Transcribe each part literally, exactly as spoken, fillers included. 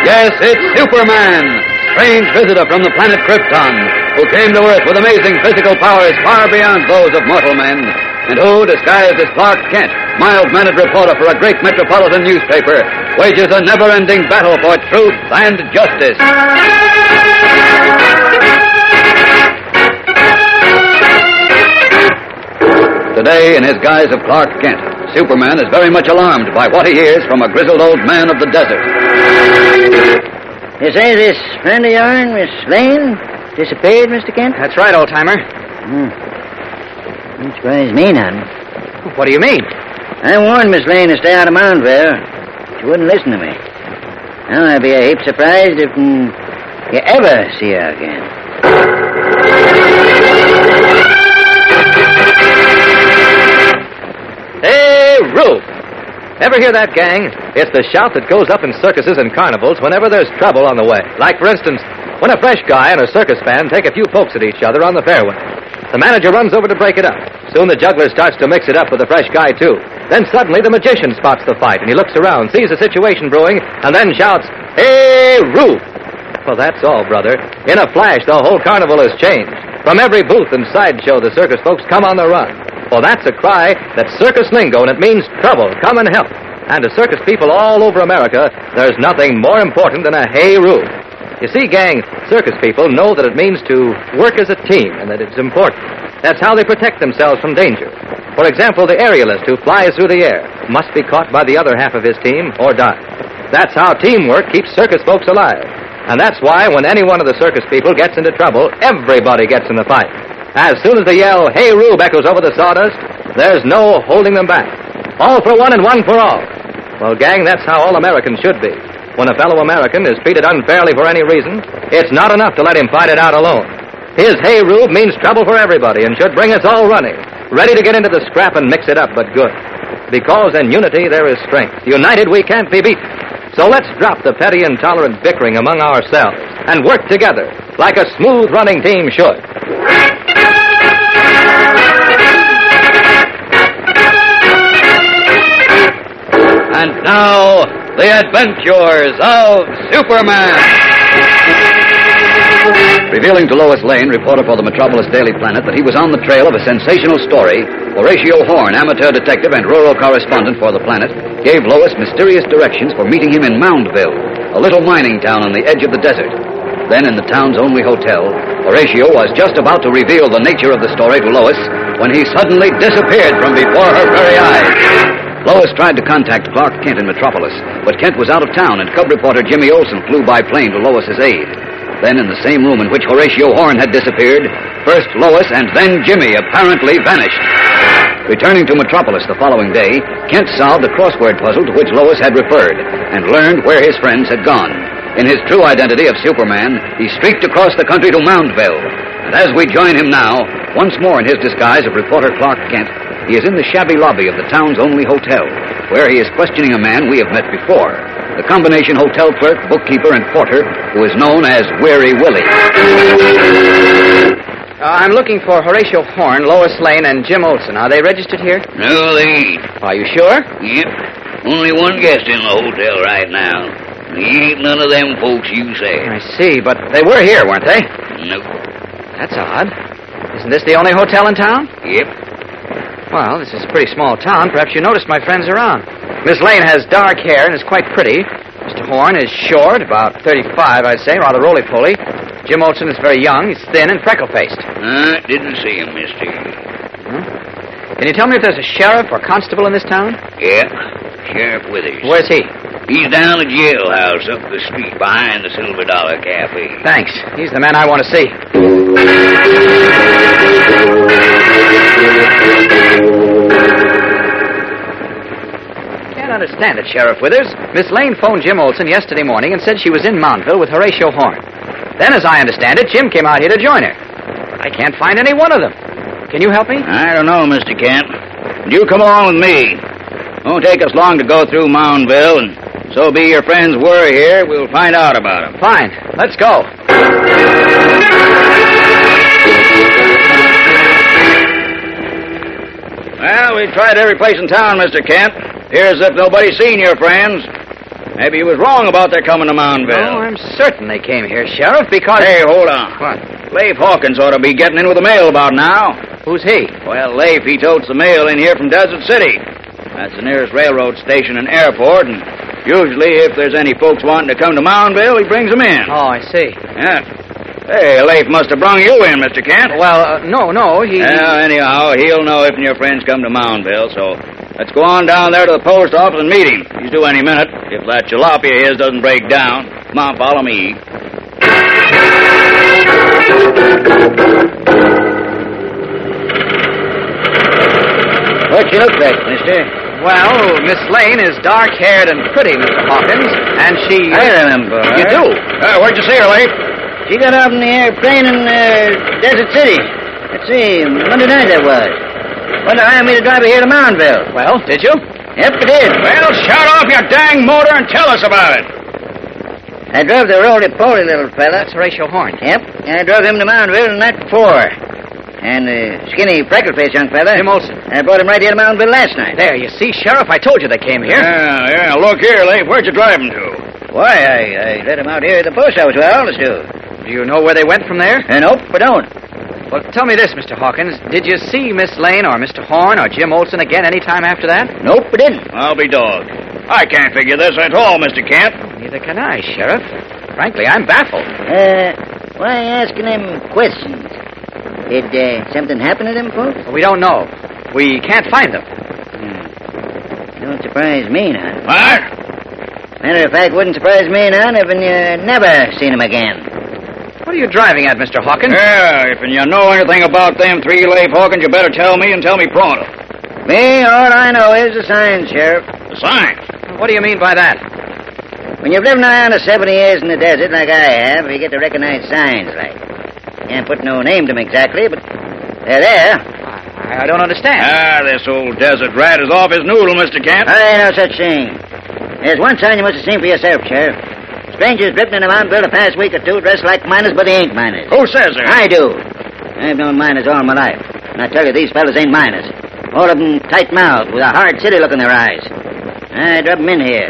Yes, it's Superman, strange visitor from the planet Krypton, who came to Earth with amazing physical powers far beyond those of mortal men, and who, disguised as Clark Kent, mild-mannered reporter for a great metropolitan newspaper, wages a never-ending battle for truth and justice. Today, in his guise of Clark Kent, Superman is very much alarmed by what he hears from a grizzled old man of the desert. You say this friend of yourn, Miss Lane, disappeared, Mister Kent? That's right, old-timer. Hmm. Don't surprise me none. What do you mean? I warned Miss Lane to stay out of Moundville. She wouldn't listen to me. Now, I'd be a heap surprised if mm, you ever see her again. Hey, Rube! Ever hear that, gang? It's the shout that goes up in circuses and carnivals whenever there's trouble on the way. Like, for instance, when a fresh guy and a circus fan take a few pokes at each other on the fairway. The manager runs over to break it up. Soon the juggler starts to mix it up with the fresh guy, too. Then suddenly the magician spots the fight, and he looks around, sees the situation brewing, and then shouts, "Hey, Rube!" Well, that's all, brother. In a flash, the whole carnival has changed. From every booth and sideshow, the circus folks come on the run. Well, that's a cry, that's circus lingo, and it means trouble, come and help. And to circus people all over America, there's nothing more important than a hey Rube. You see, gang, circus people know that it means to work as a team and that it's important. That's how they protect themselves from danger. For example, the aerialist who flies through the air must be caught by the other half of his team or die. That's how teamwork keeps circus folks alive. And that's why when any one of the circus people gets into trouble, everybody gets in the fight. As soon as the yell, "Hey, Rube," echoes over the sawdust, there's no holding them back. All for one and one for all. Well, gang, that's how all Americans should be. When a fellow American is treated unfairly for any reason, it's not enough to let him fight it out alone. His "Hey, Rube" means trouble for everybody and should bring us all running, ready to get into the scrap and mix it up, but good. Because in unity there is strength. United we can't be beaten. So let's drop the petty, intolerant bickering among ourselves and work together like a smooth-running team should. And now, The Adventures of Superman. Revealing to Lois Lane, reporter for the Metropolis Daily Planet, that he was on the trail of a sensational story, Horatio Horn, amateur detective and rural correspondent for the Planet, gave Lois mysterious directions for meeting him in Moundville, a little mining town on the edge of the desert. Then, in the town's only hotel, Horatio was just about to reveal the nature of the story to Lois when he suddenly disappeared from before her very eyes. Lois tried to contact Clark Kent in Metropolis, but Kent was out of town, and cub reporter Jimmy Olsen flew by plane to Lois's aid. Then, in the same room in which Horatio Horn had disappeared, first Lois and then Jimmy apparently vanished. Returning to Metropolis the following day, Kent solved the crossword puzzle to which Lois had referred, and learned where his friends had gone. In his true identity of Superman, he streaked across the country to Moundville. And as we join him now, once more in his disguise of reporter Clark Kent, He is in the shabby lobby of the town's only hotel, where he is questioning a man we have met before, the combination hotel clerk, bookkeeper, and porter, who is known as Weary Willie. Uh, I'm looking for Horatio Horn, Lois Lane, and Jim Olsen. Are they registered here? No, they ain't. Are you sure? Yep. Only one guest in the hotel right now. He ain't none of them folks you said. I see, but they were here, weren't they? Nope. That's odd. Isn't this the only hotel in town? Yep. Well, this is a pretty small town. Perhaps you noticed my friends around. Miss Lane has dark hair and is quite pretty. Mister Horn is short, about thirty-five, I'd say, rather roly-poly. Jim Olsen is very young. He's thin and freckle-faced. I didn't see him, mister. Hmm? Can you tell me if there's a sheriff or constable in this town? Yeah, Sheriff Withers. Where's he? He's down at the jailhouse up the street behind the Silver Dollar Cafe. Thanks. He's the man I want to see. Can't understand it, Sheriff Withers. Miss Lane phoned Jim Olsen yesterday morning and said she was in Moundville with Horatio Horn. Then, as I understand it, Jim came out here to join her. But I can't find any one of them. Can you help me? I don't know, Mister Kent. You come along with me. Won't take us long to go through Moundville, and so be your friends were here, we'll find out about them. Fine. Let's go. Well, we tried every place in town, Mister Kent. Appears as if nobody's seen your friends. Maybe you was wrong about their coming to Moundville. Oh, I'm certain they came here, Sheriff, because... Hey, hold on. What? Leif Hawkins ought to be getting in with the mail about now. Who's he? Well, Leif, he totes the mail in here from Desert City. That's the nearest railroad station and airport, and usually if there's any folks wanting to come to Moundville, he brings them in. Oh, I see. Yeah. Hey, Leif must have brung you in, Mister Kent. Well, uh, no, no, he... Well, anyhow, he'll know if your friends come to Moundville, so let's go on down there to the post office and meet him. He's due any minute, if that jalopy of his doesn't break down. Come on, follow me. What you look like, mister? Well, Miss Lane is dark-haired and pretty, Mister Hawkins, and she... I remember her. You do? Uh, where'd you see her, Leif? She got off in the airplane in uh, Desert City. Let's see, Monday night that was. Wonder hired me to drive her here to Moundville. Well, did you? Yep, I did. Well, shut off your dang motor and tell us about it. I drove the roly-poly little fella. That's Horatio Horn. Yep, and I drove him to Moundville the night before. And the uh, skinny, freckle-faced young fella. Jim Olsen. I brought him right here to Moundville last night. There, you see, Sheriff, I told you they came here. Yeah, yeah. Look here, Leif, where'd you drive him to? Why, I, I let him out here at the post office where I always do. Do you know where they went from there? Uh, nope, I don't. Well, tell me this, Mister Hawkins. Did you see Miss Lane or Mister Horn or Jim Olsen again any time after that? Nope, I didn't. I'll be dogged. I can't figure this at all, Mister Kent. Neither can I, Sheriff. Frankly, I'm baffled. Uh, why are you asking him questions? Did uh, something happen to them folks? We don't know. We can't find them. Hmm. Don't surprise me none. What? Matter of fact, wouldn't surprise me none if you never seen them again. What are you driving at, Mister Hawkins? Yeah, if you know anything about them three, Leif Hawkins, you better tell me and tell me pronto. Me, all I know is the signs, Sheriff. The signs? What do you mean by that? When you've lived around for seventy years in the desert like I have, you get to recognize signs like that. Can't put no name to them exactly, but they're there. I, I don't understand. Ah, this old desert rat is off his noodle, Mister Kent. I ain't no such thing. There's one sign you must have seen for yourself, Sheriff. Strangers dripping into Moundville the past week or two dressed like miners, but they ain't miners. Who says that? I do. I've known miners all my life. And I tell you, these fellas ain't miners. All of them tight-mouthed with a hard city look in their eyes. I drop them in here.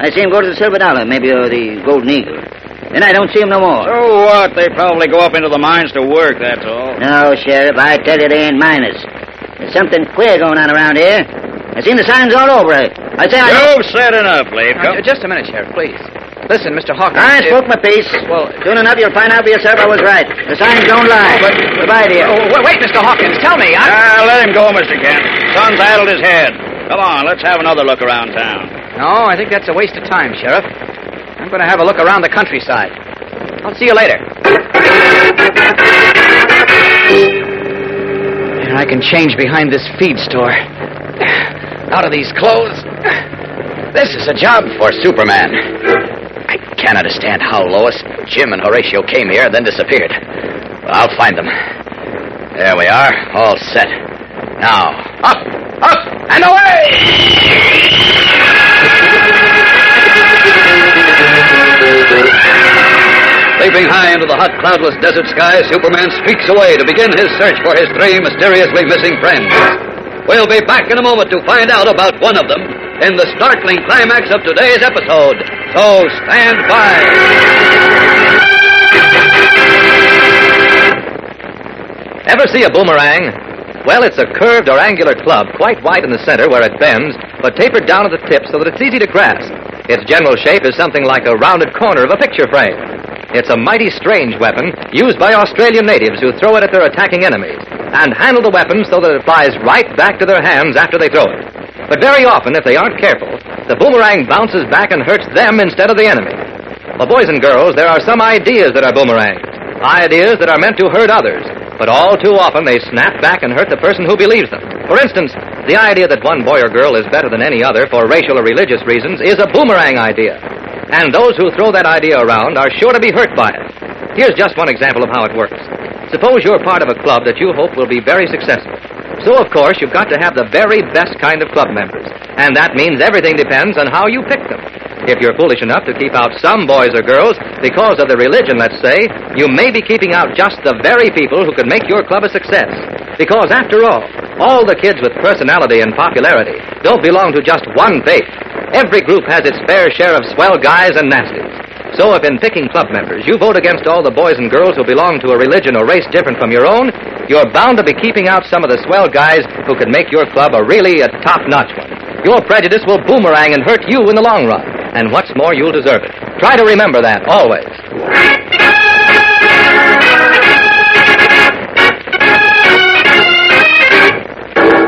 I see them go to the Silver Dollar, maybe, or the Golden Eagle. Then I don't see them no more. So what? They probably go up into the mines to work, that's all. No, Sheriff, I tell you, they ain't miners. There's something queer going on around here. I've seen the signs all over it. I say I... You've said enough, Leif. Now, just a minute, Sheriff, please. Listen, Mister Hawkins... I it... spoke my piece. Well, soon enough, you'll find out for yourself I was right. The signs don't lie. But... Goodbye, dear. Oh, wait, Mister Hawkins, tell me, I... Uh, let him go, Mister Kent. Son's addled his head. Come on, let's have another look around town. No, I think that's a waste of time, Sheriff. I'm going to have a look around the countryside. I'll see you later. And I can change behind this feed store. Out of these clothes. This is a job for Superman. I can't understand how Lois, Jim, and Horatio came here and then disappeared. But I'll find them. There we are, all set. Now, Up, up, and away! Leaping high into the hot, cloudless desert sky, Superman streaks away to begin his search for his three mysteriously missing friends. We'll be back in a moment to find out about one of them in the startling climax of today's episode. So stand by. Ever see a boomerang? Well, it's a curved or angular club, quite wide in the center where it bends, but tapered down at the tip so that it's easy to grasp. Its general shape is something like a rounded corner of a picture frame. It's a mighty strange weapon used by Australian natives who throw it at their attacking enemies and handle the weapon so that it flies right back to their hands after they throw it. But very often, if they aren't careful, the boomerang bounces back and hurts them instead of the enemy. Well, boys and girls, there are some ideas that are boomerangs, ideas that are meant to hurt others. But all too often, they snap back and hurt the person who believes them. For instance, the idea that one boy or girl is better than any other for racial or religious reasons is a boomerang idea. And those who throw that idea around are sure to be hurt by it. Here's just one example of how it works. Suppose you're part of a club that you hope will be very successful. So, of course, you've got to have the very best kind of club members. And that means everything depends on how you pick them. If you're foolish enough to keep out some boys or girls because of their religion, let's say, you may be keeping out just the very people who can make your club a success. Because after all, all the kids with personality and popularity don't belong to just one faith. Every group has its fair share of swell guys and nasties. So if in picking club members you vote against all the boys and girls who belong to a religion or race different from your own, you're bound to be keeping out some of the swell guys who could make your club a really a top-notch one. Your prejudice will boomerang and hurt you in the long run. And what's more, you'll deserve it. Try to remember that, always.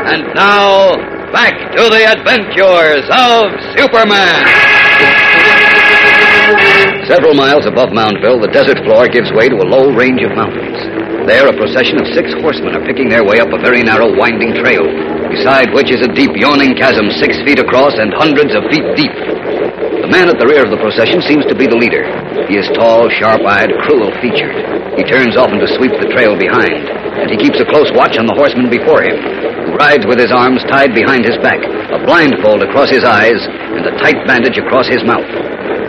And now, back to the adventures of Superman. Several miles above Moundville, the desert floor gives way to a low range of mountains. There, a procession of six horsemen are picking their way up a very narrow, winding trail, beside which is a deep, yawning chasm six feet across and hundreds of feet deep. The man at the rear of the procession seems to be the leader. He is tall, sharp-eyed, cruel-featured. He turns often to sweep the trail behind, and he keeps a close watch on the horseman before him, who rides with his arms tied behind his back, a blindfold across his eyes, and a tight bandage across his mouth.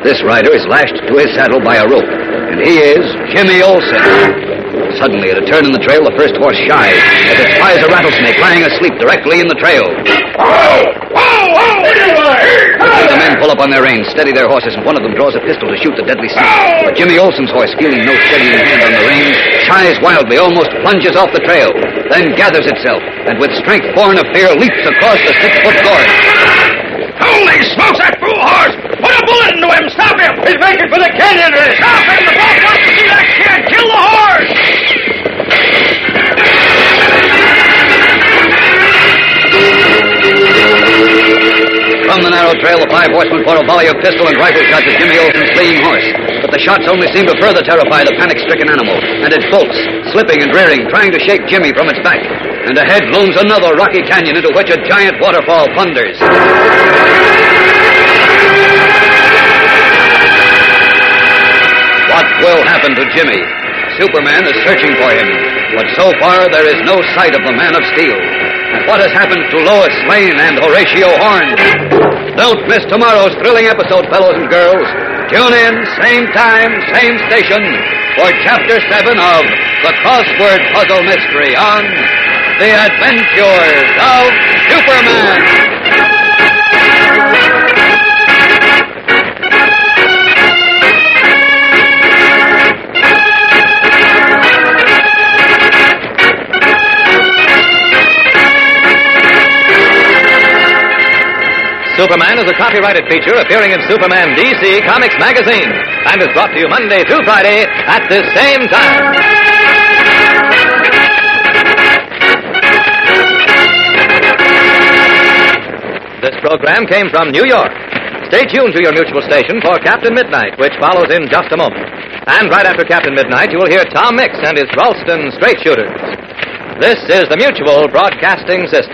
This rider is lashed to his saddle by a rope, and he is Jimmy Olsen. Suddenly, at a turn in the trail, the first horse shies as it spies a rattlesnake lying asleep directly in the trail. Whoa! Whoa! Whoa! The men pull up on their reins, steady their horses, and one of them draws a pistol to shoot the deadly snake. But Jimmy Olsen's horse, feeling no steadying hand on the reins, shies wildly, almost plunges off the trail, then gathers itself, and with strength born of fear, leaps across the six-foot gorge. Holy smokes, that fool horse! Put a bullet into him! Stop him! He's making for the canyon! Stop him! The ball wants to see that kid! Kill the horse! From the narrow trail, the five horsemen pour a volley of pistol and rifle shots at Jimmy Olsen's fleeing horse. But the shots only seem to further terrify the panic-stricken animal, and it bolts, slipping and rearing, trying to shake Jimmy from its back. And ahead looms another rocky canyon into which a giant waterfall thunders. What will happen to Jimmy? Superman is searching for him, but so far there is no sight of the Man of Steel. And what has happened to Lois Lane and Horatio Horn? Don't miss tomorrow's thrilling episode, fellows and girls. Tune in, same time, same station, for Chapter seven of The Crossword Puzzle Mystery on The Adventures of Superman. Superman is a copyrighted feature appearing in Superman D C Comics Magazine and is brought to you Monday through Friday at this same time. This program came from New York. Stay tuned to your mutual station for Captain Midnight, which follows in just a moment. And right after Captain Midnight, you will hear Tom Mix and his Ralston straight shooters. This is the Mutual Broadcasting System.